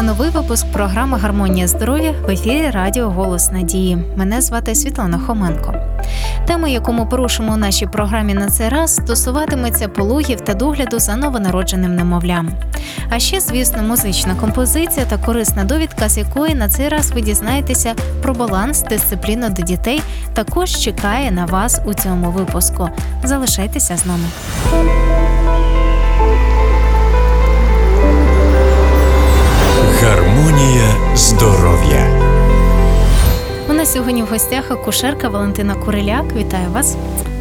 Це новий випуск програми «Гармонія здоров'я» в ефірі Радіо Голос Надії. Мене звати Світлана Хоменко. Тема, яку ми порушимо у нашій програмі на цей раз, стосуватиметься пологів та догляду за новонародженим немовлям. А ще, звісно, музична композиція та корисна довідка, з якої на цей раз ви дізнаєтеся про баланс, дисципліну до дітей, також чекає на вас у цьому випуску. Залишайтеся з нами. Гармонія здоров'я. У нас сьогодні в гостях акушерка Валентина Куриляк. Вітаю вас.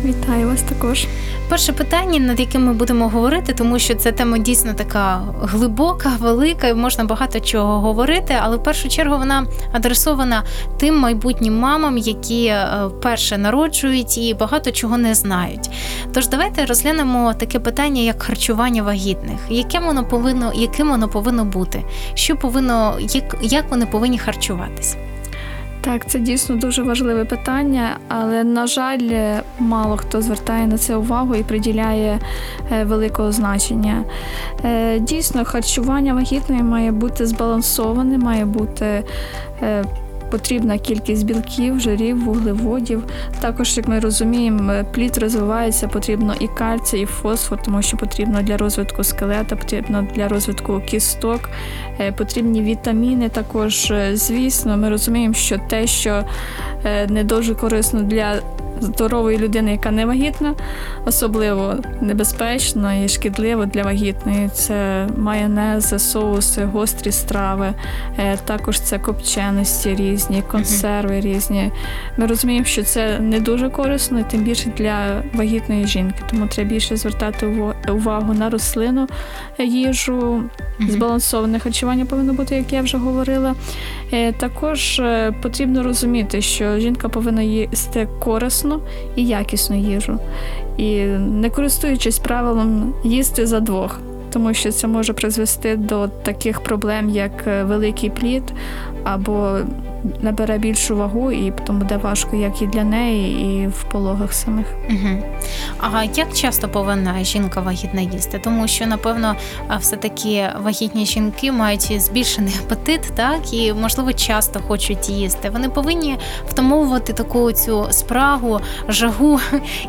Вітаю вас також. Перше питання, над яким ми будемо говорити, тому що ця тема дійсно така глибока, велика, і можна багато чого говорити, але в першу чергу вона адресована тим майбутнім мамам, які вперше народжують і багато чого не знають. Тож давайте розглянемо таке питання, як харчування вагітних. Яким воно повинно бути? Як вони повинні харчуватись? Так, це дійсно дуже важливе питання, але, на жаль, мало хто звертає на це увагу і приділяє великого значення. Дійсно, харчування вагітної має бути збалансоване, має бути потрібна кількість білків, жирів, вуглеводів. Також, як ми розуміємо, плід розвивається, потрібно і кальцій, і фосфор, тому що потрібно для розвитку скелета, потрібно для розвитку кісток, потрібні вітаміни. Також, звісно, ми розуміємо, що те, що не дуже корисно для здорової людини, яка не вагітна, особливо небезпечно і шкідливо для вагітної. Це майонези, соуси, гострі страви, також це копченості різні, консерви різні. Ми розуміємо, що це не дуже корисно, тим більше для вагітної жінки. Тому треба більше звертати увагу на рослинну їжу, збалансоване харчування повинно бути, як я вже говорила. Також потрібно розуміти, що жінка повинна їсти корисно і якісну їжу, і не користуючись правилом їсти за двох, тому що це може призвести до таких проблем, як великий плід, або набере більшу вагу, і потім буде важко як і для неї, і в пологах самих. Угу. А як часто повинна жінка вагітна їсти? Тому що, напевно, все-таки вагітні жінки мають збільшений апетит, так, і, можливо, часто хочуть їсти. Вони повинні втамовувати таку цю спрагу, жагу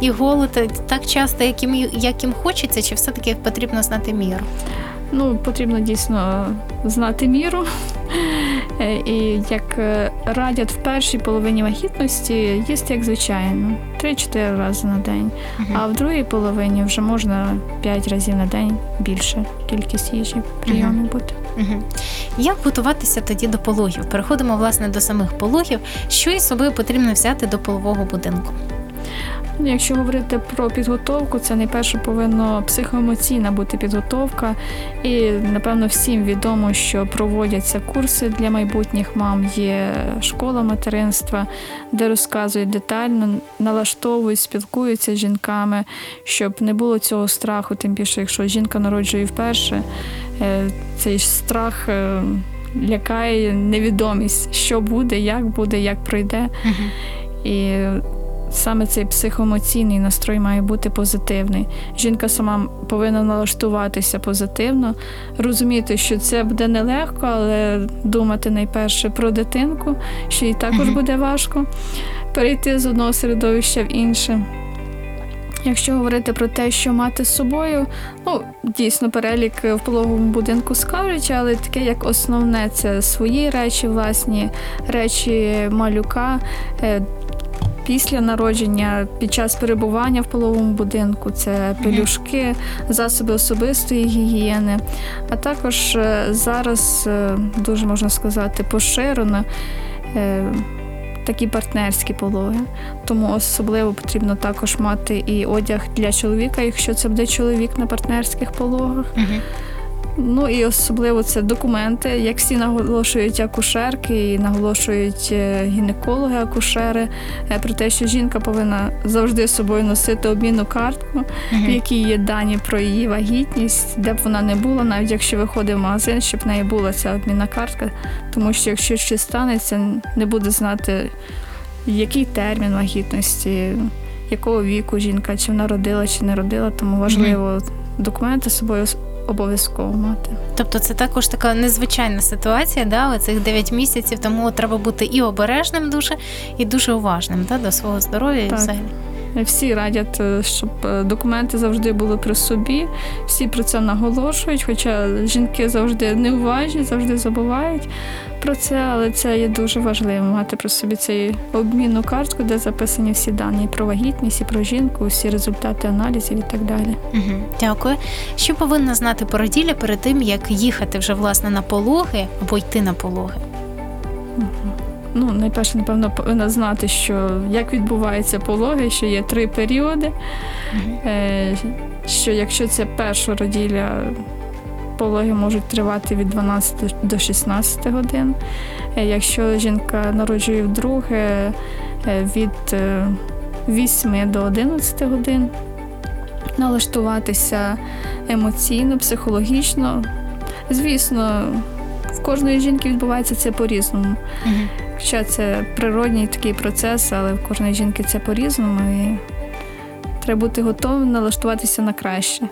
і голод так часто, як їм хочеться, чи все-таки потрібно знати міру? Потрібно дійсно знати міру. І як радять в першій половині вагітності їсти як звичайно 3-4 рази на день, а в другій половині вже можна 5 разів на день більше кількість їжі, прийомів бути. Як готуватися тоді до пологів? Переходимо, власне, до самих пологів. Що із собою потрібно взяти до пологового будинку? Якщо говорити про підготовку, це найперше повинна психоемоційна бути підготовка. І, напевно, всім відомо, що проводяться курси для майбутніх мам, є школа материнства, де розказують детально, налаштовують, спілкуються з жінками, щоб не було цього страху, тим більше, якщо жінка народжує вперше, цей страх лякає невідомість, що буде, як пройде. І саме цей психоемоційний настрой має бути позитивний. Жінка сама повинна налаштуватися позитивно, розуміти, що це буде нелегко, але думати найперше про дитинку, що їй також буде важко перейти з одного середовища в інше. Якщо говорити про те, що мати з собою, дійсно, перелік в пологовому будинку скажуть, але таке, як основне, це свої речі, власні речі малюка, після народження, під час перебування в пологовому будинку, це пелюшки, засоби особистої гігієни. А також зараз дуже, можна сказати, поширено такі партнерські пологи. Тому особливо потрібно також мати і одяг для чоловіка, якщо це буде чоловік на партнерських пологах. І особливо це документи, як всі наголошують акушерки і наголошують гінекологи-акушери про те, що жінка повинна завжди з собою носити обмінну картку, в якій є дані про її вагітність, де б вона не була, навіть якщо виходить в магазин, щоб в неї була ця обмінна картка, тому що якщо щось станеться, не буде знати, який термін вагітності, якого віку жінка, чи вона родила, чи не родила, тому важливо документи з собою обов'язково мати. Тобто це також така незвичайна ситуація, да, цих 9 місяців, тому треба бути і обережним дуже, і дуже уважним, да, до свого здоров'я і взагалі. Всі радять, щоб документи завжди були при собі, всі про це наголошують, хоча жінки завжди неуважні, завжди забувають про це, але це є дуже важливо мати при собі цю обмінну картку, де записані всі дані про вагітність, і про жінку, всі результати аналізів і так далі. Угу, дякую. Що повинна знати породілля перед тим, як їхати вже, власне, на пологи або йти на пологи? Угу. Ну, найперше, напевно, повинна знати, що як відбуваються пологи, що є 3 періоди, що якщо це першороділля, пологи можуть тривати від 12 до 16 годин, якщо жінка народжує вдруге, від 8 до 11 годин, налаштуватися емоційно, психологічно. Звісно, в кожної жінки відбувається це по-різному. Хоча це природній такий процес, але в кожної жінки це по-різному, і треба бути готовим налаштуватися на краще.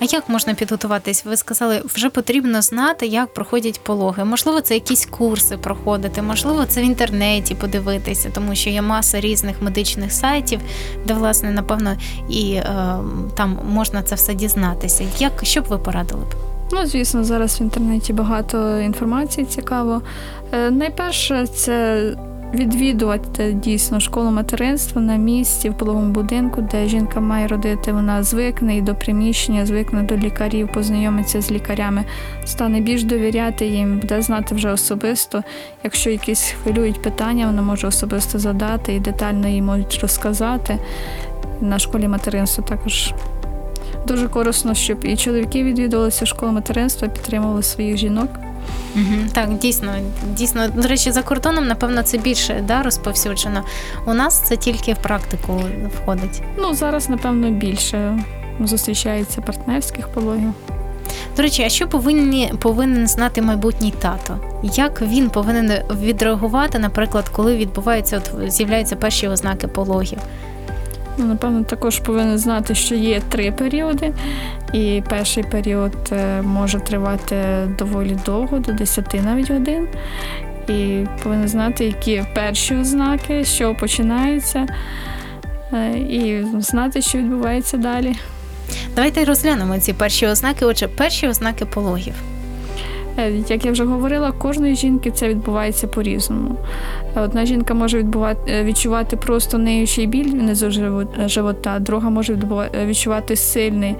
А як можна підготуватись? Ви сказали, вже потрібно знати, як проходять пологи. Можливо, це якісь курси проходити, можливо, це в інтернеті подивитися, тому що є маса різних медичних сайтів, де, власне, напевно, і там можна це все дізнатися. Що б ви порадили б? Ну, звісно, зараз в інтернеті багато інформації цікаво. Найперше, це відвідувати дійсно школу материнства на місці, в пологовому будинку, де жінка має родити. Вона звикне і до приміщення, звикне до лікарів, познайомиться з лікарями, стане більш довіряти їм, буде знати вже особисто. Якщо якісь хвилюють питання, вона може особисто задати і детально їй можуть розказати. На школі материнства також дуже корисно, щоб і чоловіки відвідувалися в школу материнства, підтримували своїх жінок. Угу, так, дійсно. До речі, за кордоном, напевно, це більше, да, розповсюджено. У нас це тільки в практику входить. Ну, зараз, напевно, більше зустрічається партнерських пологів. До речі, а що повинен знати майбутній тато? Як він повинен відреагувати, наприклад, коли з'являються перші ознаки пологів? Ну, напевно, також повинен знати, що є 3 періоди, і перший період може тривати доволі довго, до 10 навіть годин. І повинен знати, які перші ознаки, що починається, і знати, що відбувається далі. Давайте розглянемо ці перші ознаки. Отже, перші ознаки пологів. Як я вже говорила, кожної жінки це відбувається по-різному. Одна жінка може відчувати просто ниючий біль внизу живота, друга може відчувати сильний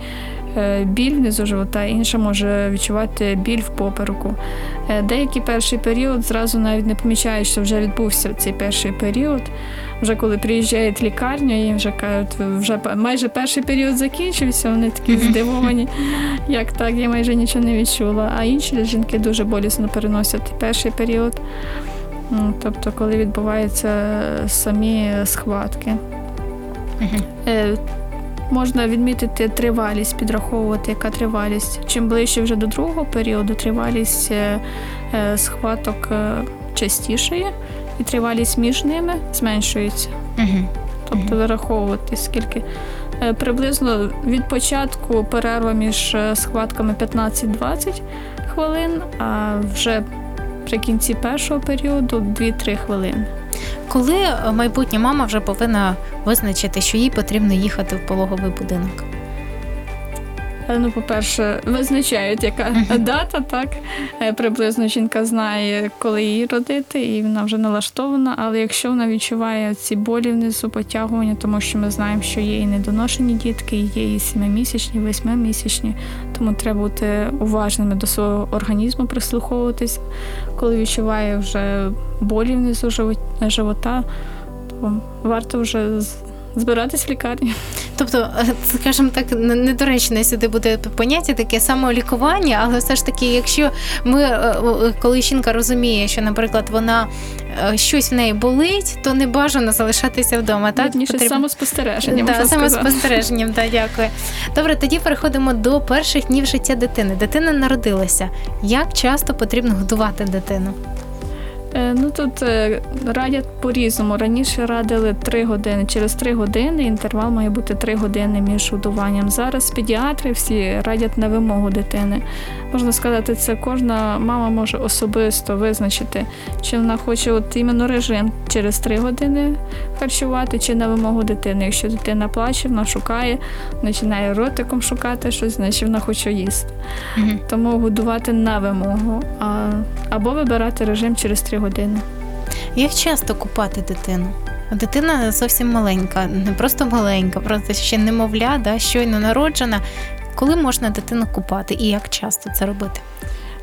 біль внизу живота, інша може відчувати біль в попереку. Деякий перший період зразу навіть не помічають, що вже відбувся цей перший період. Вже коли приїжджають в лікарню, їм вже кажуть, вже майже перший період закінчився, вони такі здивовані, як так, я майже нічого не відчула. А інші жінки дуже болісно переносять перший період, тобто коли відбуваються самі схватки. Можна відмітити тривалість, підраховувати, яка тривалість. Чим ближче вже до другого періоду, тривалість схваток частішає, і тривалість між ними зменшується. Тобто вираховувати, скільки. Приблизно від початку перерва між схватками 15-20 хвилин, а вже при кінці першого періоду 2-3 хвилини. Коли майбутня мама вже повинна визначити, що їй потрібно їхати в пологовий будинок? Ну, по-перше, визначають, яка дата, так? Приблизно жінка знає, коли її родити, і вона вже налаштована, але якщо вона відчуває ці болі внизу, потягування, тому що ми знаємо, що є і недоношені дітки, і є і 7-місячні, 8-місячні, тому треба бути уважними до свого організму, прислуховуватись. Коли відчуває вже болі внизу живота, то варто вже збиратись в лікарню. Тобто, скажімо так, недоречне сюди буде поняття таке самолікування, але все ж таки, якщо коли жінка розуміє, що, наприклад, щось в неї болить, то не бажано залишатися вдома, так? Самоспостереження, можна сказати. Самоспостереженням, так, дякую. Добре, тоді переходимо до перших днів життя дитини. Дитина народилася. Як часто потрібно годувати дитину? Ну, тут радять по-різному. Раніше радили 3 години. Через 3 години інтервал має бути 3 години між годуванням. Зараз педіатри всі радять на вимогу дитини. Можна сказати, це кожна мама може особисто визначити, чи вона хоче от іменно режим через 3 години харчувати, чи на вимогу дитини. Якщо дитина плаче, вона шукає, починає ротиком шукати щось, значить вона хоче їсти. Mm-hmm. Тому годувати на вимогу. Або вибирати режим через 3 години. Як часто купати дитину? Дитина зовсім маленька, не просто маленька, просто ще немовля, да, щойно народжена. Коли можна дитину купати і як часто це робити?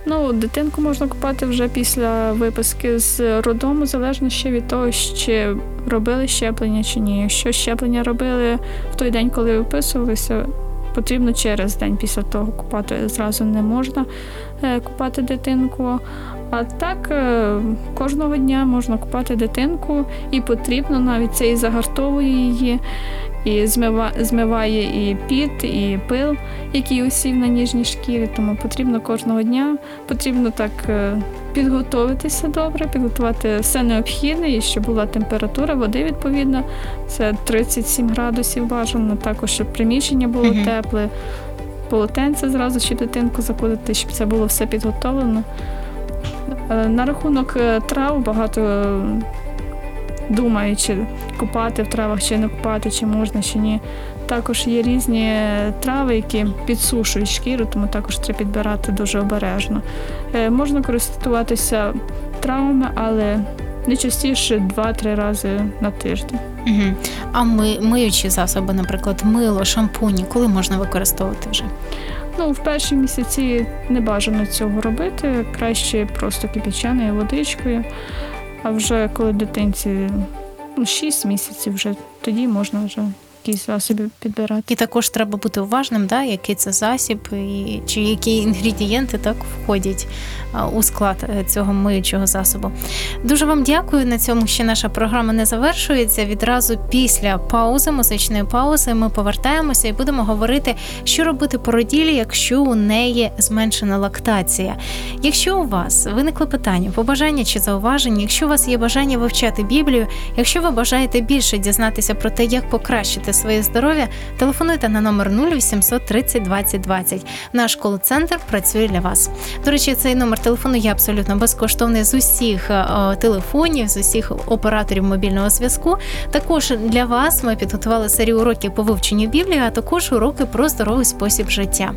Ну, дитинку можна купати вже після виписки з роддому, залежно ще від того, чи робили щеплення чи ні. Якщо щеплення робили в той день, коли виписувалися, потрібно через день після того купати. Зразу не можна купати дитинку. А так кожного дня можна купати дитинку, і потрібно навіть це і загартовує її, і змиває і піт, і пил, який усів на ніжній шкірі. Тому потрібно кожного дня, потрібно так підготуватися добре, підготувати все необхідне, і щоб була температура води відповідна. Це 37 градусів бажано, також щоб приміщення було тепле, полотенце зразу, щоб дитинку закутати, щоб це було все підготовлено. На рахунок трав багато думають, чи купати в травах, чи не купати, чи можна, чи ні. Також є різні трави, які підсушують шкіру, тому також треба підбирати дуже обережно. Можна користуватися травами, але не частіше 2-3 рази на тиждень. Угу. А миючі засоби, наприклад, мило, шампуні, коли можна використовувати вже? Ну, в перші місяці не бажано цього робити, краще просто кип'яченою водичкою, а вже коли дитинці 6 місяців, вже тоді можна вже якісь засоби підбирати. І також треба бути уважним, да, який це засіб, і чи які інгредієнти так входять у склад цього миючого засобу. Дуже вам дякую. На цьому ще наша програма не завершується. Відразу після паузи, музичної паузи, ми повертаємося і будемо говорити, що робити породілі, якщо у неї зменшена лактація. Якщо у вас виникли питання, побажання чи зауваження, якщо у вас є бажання вивчати Біблію, якщо ви бажаєте більше дізнатися про те, як покращити своє здоров'я, телефонуйте на номер 0800 30 20 20. Наш кол-центр працює для вас. До речі, цей номер телефону є абсолютно безкоштовний з усіх телефонів, з усіх операторів мобільного зв'язку. Також для вас ми підготували серію уроків по вивченню Біблії, а також уроки про здоровий спосіб життя.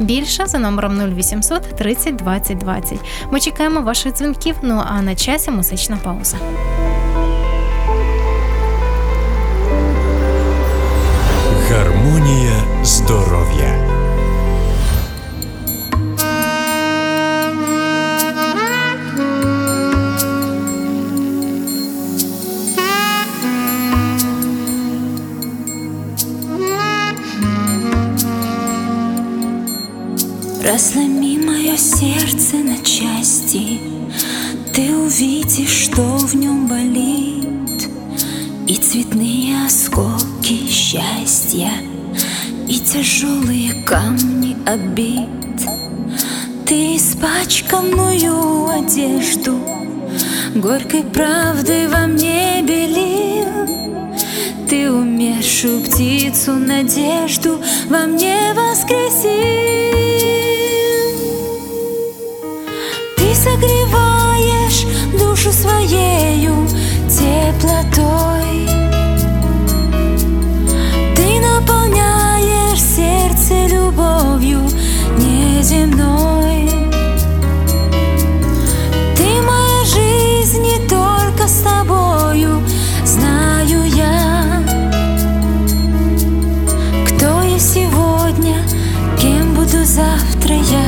Більше за номером 0800 30 20 20. Ми чекаємо ваших дзвінків, ну а на часі музична пауза. Гармонія здоров'я. Разломи моё сердце на части, ты увидишь, что в нём болит, и цветные осколки счастья и тяжелые камни обид. Ты испачканную одежду горькой правды во мне белил, ты умершую птицу надежду во мне воскресил. Ты согреваешь душу своею теплотой, наполняешь сердце любовью неземной. Ты моя жизнь, не только с тобою знаю я, кто я сегодня, кем буду завтра я.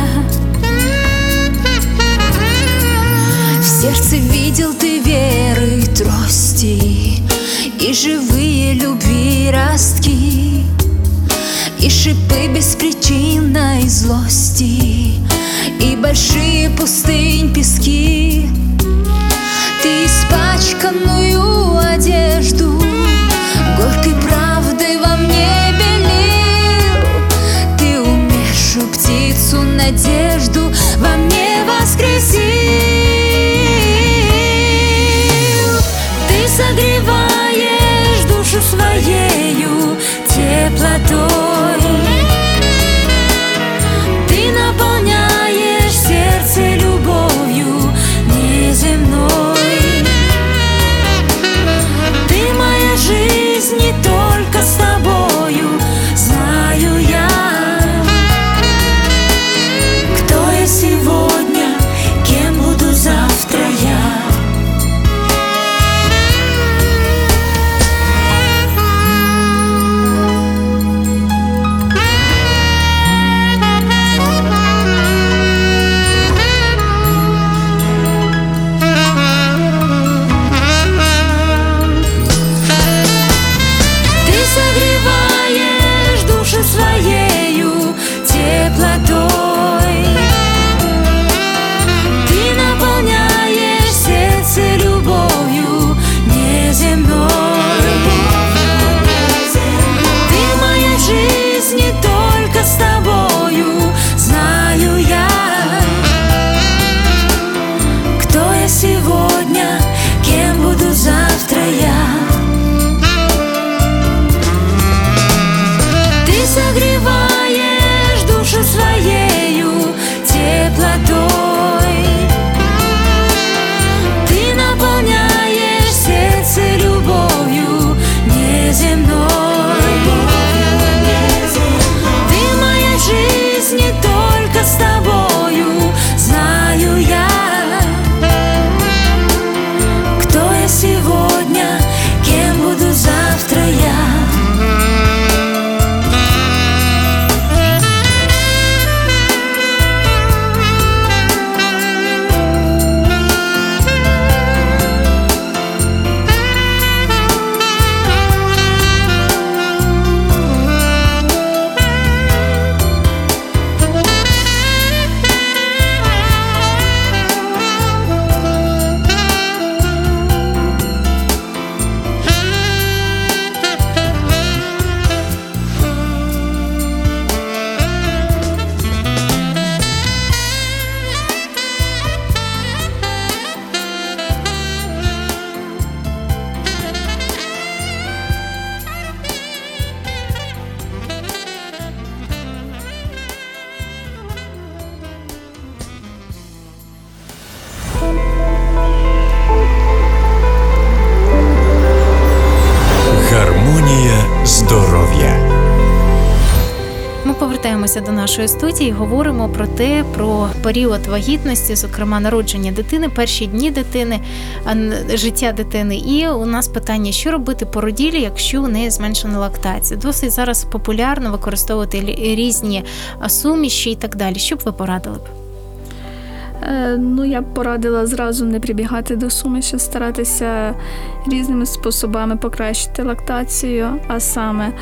В сердце видел ты веры и трости, и живые любви ростки, и шипы беспричинной злости, и большие пустынь пески. Ты испачканную одежду горькой правды во мне белил, ты умершую птицу надежду во мне воскресил. До нашої студії говоримо про те, про період вагітності, зокрема народження дитини, перші дні дитини, життя дитини. І у нас питання, що робити породілі, якщо у неї зменшена лактація. Досить зараз популярно використовувати різні суміші і так далі. Що б ви порадили б? Я б порадила зразу не прибігати до суміші, старатися різними способами покращити лактацію, а саме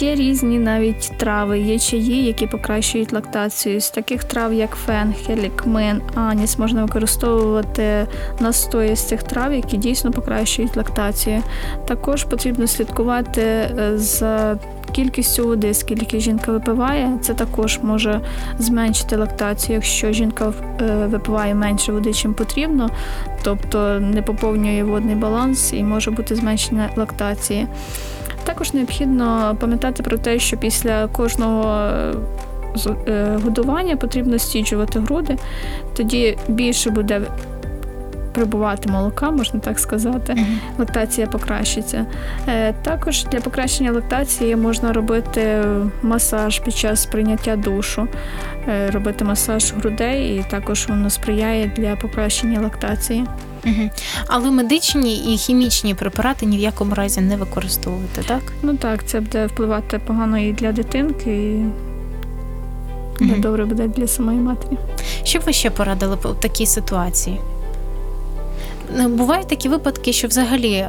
є різні навіть трави, є чаї, які покращують лактацію. З таких трав, як фенхель, кмин, аніс, можна використовувати настої з цих трав, які дійсно покращують лактацію. Також потрібно слідкувати за кількістю води, скільки жінка випиває. Це також може зменшити лактацію, якщо жінка випиває менше води, чим потрібно, тобто не поповнює водний баланс і може бути зменшення лактації. Також необхідно пам'ятати про те, що після кожного годування потрібно стіджувати груди, тоді більше буде прибувати молока, можна так сказати, лактація покращиться. Також для покращення лактації можна робити масаж під час прийняття душу, робити масаж грудей, і також воно сприяє для покращення лактації. Угу. Але медичні і хімічні препарати ні в якому разі не використовувати, так? Так, це буде впливати погано і для дитинки, і недобре буде для самої матері. Що б ви ще порадили в такій ситуації? Бувають такі випадки, що взагалі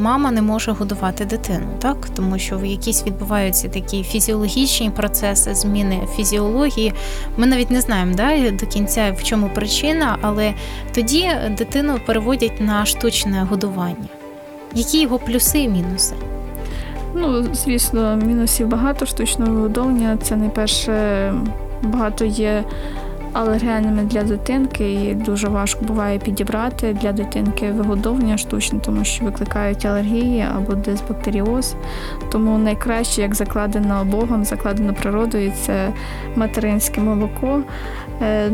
мама не може годувати дитину, так? Тому що якісь відбуваються такі фізіологічні процеси, зміни фізіології. Ми навіть не знаємо до кінця, в чому причина, але тоді дитину переводять на штучне годування. Які його плюси і мінуси? Звісно, мінусів багато. Штучного годування – це найперше, багато є алергенними для дитинки, і дуже важко буває підібрати для дитинки вигодовування штучне, тому що викликають алергії або дисбактеріоз. Тому найкраще, як закладено Богом, закладено природою, це материнське молоко.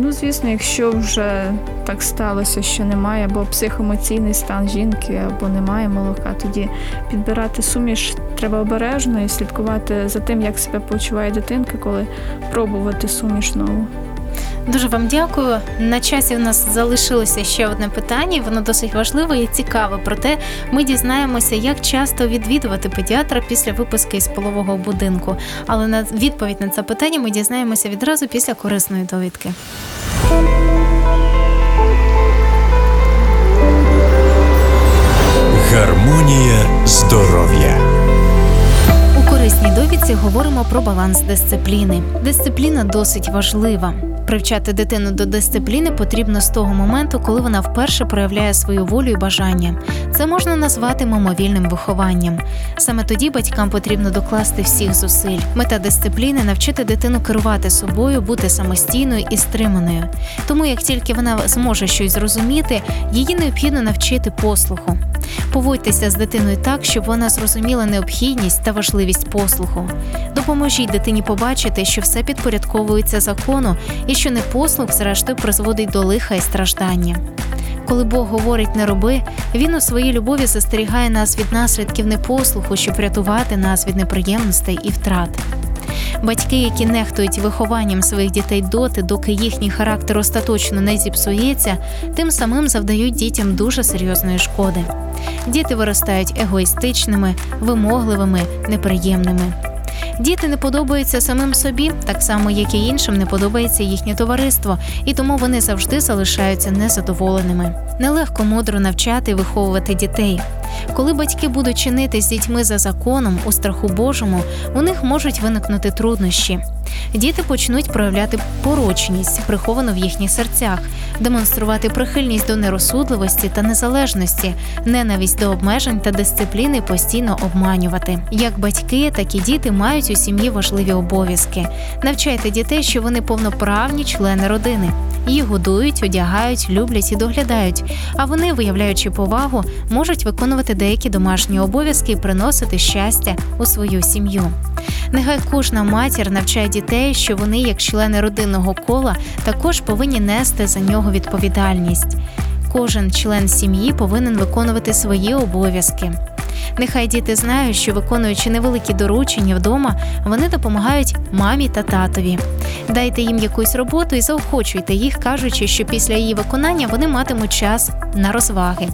Звісно, якщо вже так сталося, що немає, або психоемоційний стан жінки, або немає молока, тоді підбирати суміш треба обережно і слідкувати за тим, як себе почуває дитинка, коли пробувати суміш нову. Дуже вам дякую. На часі у нас залишилося ще одне питання, воно досить важливе і цікаве. Проте ми дізнаємося, як часто відвідувати педіатра після виписки із пологового будинку. Але на відповідь на це питання ми дізнаємося відразу після корисної довідки. Гармонія здоров'я. У корисній довідці говоримо про баланс дисципліни. Дисципліна досить важлива. Привчати дитину до дисципліни потрібно з того моменту, коли вона вперше проявляє свою волю і бажання. Це можна назвати мимовільним вихованням. Саме тоді батькам потрібно докласти всіх зусиль. Мета дисципліни – навчити дитину керувати собою, бути самостійною і стриманою. Тому, як тільки вона зможе щось зрозуміти, її необхідно навчити послуху. Поводьтеся з дитиною так, щоб вона зрозуміла необхідність та важливість послуху. Допоможіть дитині побачити, що все підпорядковується закону і що непослух, зрештою, призводить до лиха і страждання. Коли Бог говорить «не роби», Він у своїй любові застерігає нас від наслідків непослуху, щоб врятувати нас від неприємностей і втрат. Батьки, які нехтують вихованням своїх дітей доти, доки їхній характер остаточно не зіпсується, тим самим завдають дітям дуже серйозної шкоди. Діти виростають егоїстичними, вимогливими, неприємними. Діти не подобаються самим собі, так само, як і іншим не подобається їхнє товариство, і тому вони завжди залишаються незадоволеними. Нелегко мудро навчати і виховувати дітей. Коли батьки будуть чинити з дітьми за законом, у страху Божому, у них можуть виникнути труднощі. Діти почнуть проявляти порочність, приховану в їхніх серцях, демонструвати прихильність до нерозсудливості та незалежності, ненависть до обмежень та дисципліни постійно обманювати. Як батьки, так і діти мають у сім'ї важливі обов'язки. Навчайте дітей, що вони повноправні члени родини. Їх годують, одягають, люблять і доглядають, а вони, виявляючи повагу, можуть виконувати деякі домашні обов'язки і приносити щастя у свою сім'ю. Нехай кожна матір навчає дітей, що вони, як члени родинного кола, також повинні нести за нього відповідальність. Кожен член сім'ї повинен виконувати свої обов'язки. Нехай діти знають, що виконуючи невеликі доручення вдома, вони допомагають мамі та татові. Дайте їм якусь роботу і заохочуйте їх, кажучи, що після її виконання вони матимуть час на розваги.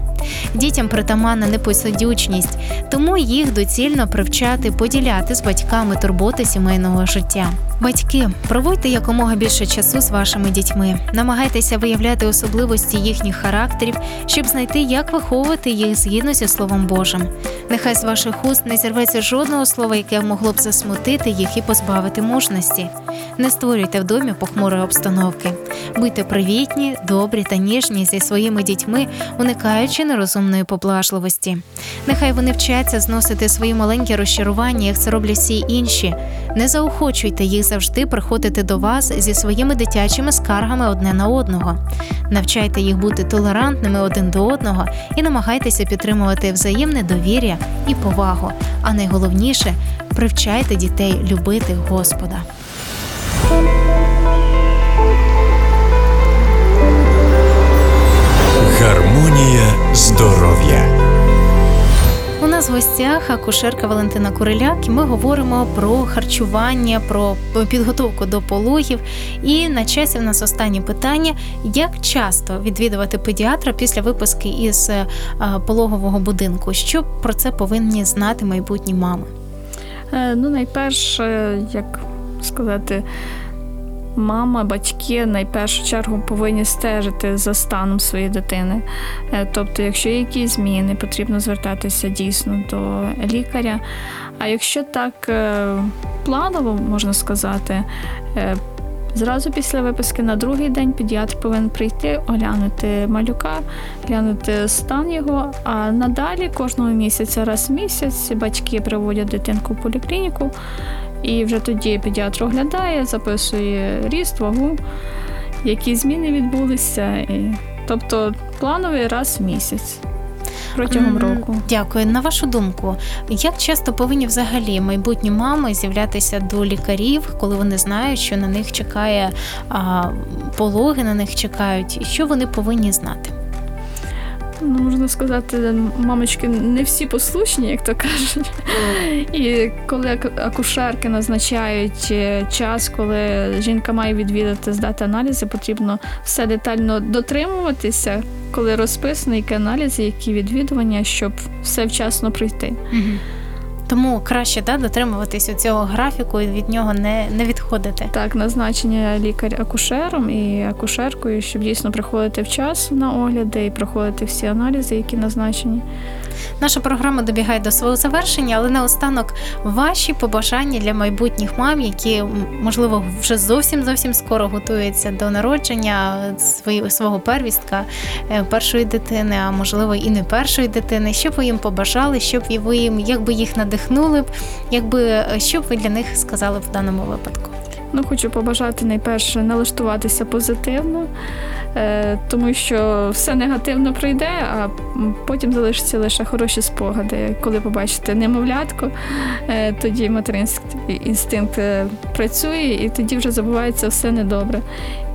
Дітям притаманна непосидючність, тому їх доцільно привчати поділяти з батьками турботи сімейного життя. Батьки, проводьте якомога більше часу з вашими дітьми. Намагайтеся виявляти особливості їхніх характерів, щоб знайти, як виховувати їх згідно зі Словом Божим. Нехай з ваших уст не зірветься жодного слова, яке могло б засмутити їх і позбавити мужності. Не створюйте в домі похмурої обстановки. Будьте привітні, добрі та ніжні зі своїми дітьми, уникаючи нерозумної поблажливості. Нехай вони вчаться зносити свої маленькі розчарування, як це роблять всі інші. Не заохочуйте їх завжди приходити до вас зі своїми дитячими скаргами одне на одного. Навчайте їх бути толерантними один до одного і намагайтеся підтримувати взаємне довір'я і повагу. А найголовніше – привчайте дітей любити Господа. Гармонія здоров'я. У нас в гостях акушерка Валентина Куриляк, і ми говоримо про харчування, про підготовку до пологів. І на часі в нас останнє питання. Як часто відвідувати педіатра після виписки із пологового будинку? Що про це повинні знати майбутні мами? Найперше, як сказати, мама, батьки найпершу чергу повинні стежити за станом своєї дитини. Тобто, якщо є якісь зміни, потрібно звертатися дійсно до лікаря. А якщо так планово, можна сказати, зразу після виписки на другий день педіатр повинен прийти, оглянути малюка, глянути стан його, а надалі кожного місяця, раз в місяць, батьки приводять дитинку в поліклініку, і вже тоді педіатр оглядає, записує ріст, вагу які зміни відбулися. Тобто плановий раз в місяць. Протягом року. Дякую. На вашу думку, як часто повинні взагалі майбутні мами з'являтися до лікарів, коли вони знають, що на них чекає пологи, на них чекають, і що вони повинні знати? Ну, можна сказати, мамочки не всі послушні, як то кажуть. І коли акушерки назначають час, коли жінка має відвідати, здати аналізи, потрібно все детально дотримуватися, коли розписано, які аналізи, які відвідування, щоб все вчасно прийти. Тому краще дотримуватись цього графіку і від нього не відходити. Так, назначення лікар-акушером і акушеркою, щоб дійсно приходити вчасно на огляди і проходити всі аналізи, які назначені. Наша програма добігає до свого завершення, але наостанок ваші побажання для майбутніх мам, які, можливо, вже зовсім скоро готуються до народження свого первістка, першої дитини, а можливо і не першої дитини. Що б ви їм побажали, щоб ви їм, якби їх надихнули б, що б ви для них сказали б в даному випадку? Хочу побажати найперше налаштуватися позитивно, тому що все негативно прийде, а потім залишаться лише хороші спогади. Коли побачите немовлятку, тоді материнський інстинкт працює і тоді вже забувається все недобре.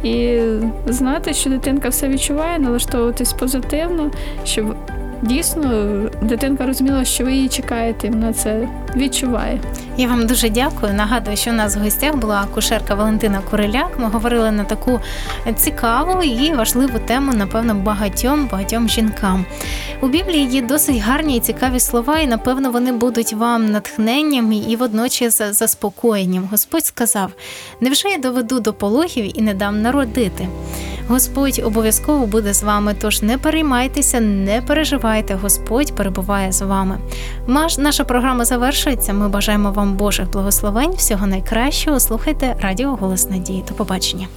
І знати, що дитинка все відчуває, налаштовуватись позитивно, щоб дійсно дитинка розуміла, що ви її чекаєте, і вона це відчуває. Я вам дуже дякую. Нагадую, що у нас в гостях була акушерка Валентина Куриляк. Ми говорили на таку цікаву і важливу тему, напевно, багатьом жінкам. У Біблії є досить гарні і цікаві слова, і, напевно, вони будуть вам натхненням і водночас заспокоєнням. Господь сказав: «Невже я доведу до пологів і не дам народити?» Господь обов'язково буде з вами, тож не переймайтеся, не переживайте, Господь перебуває з вами. Наша програма завершується, ми бажаємо вам Божих благословень, всього найкращого, слухайте Радіо Голос Надії. До побачення.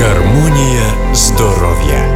Гармонія здоров'я.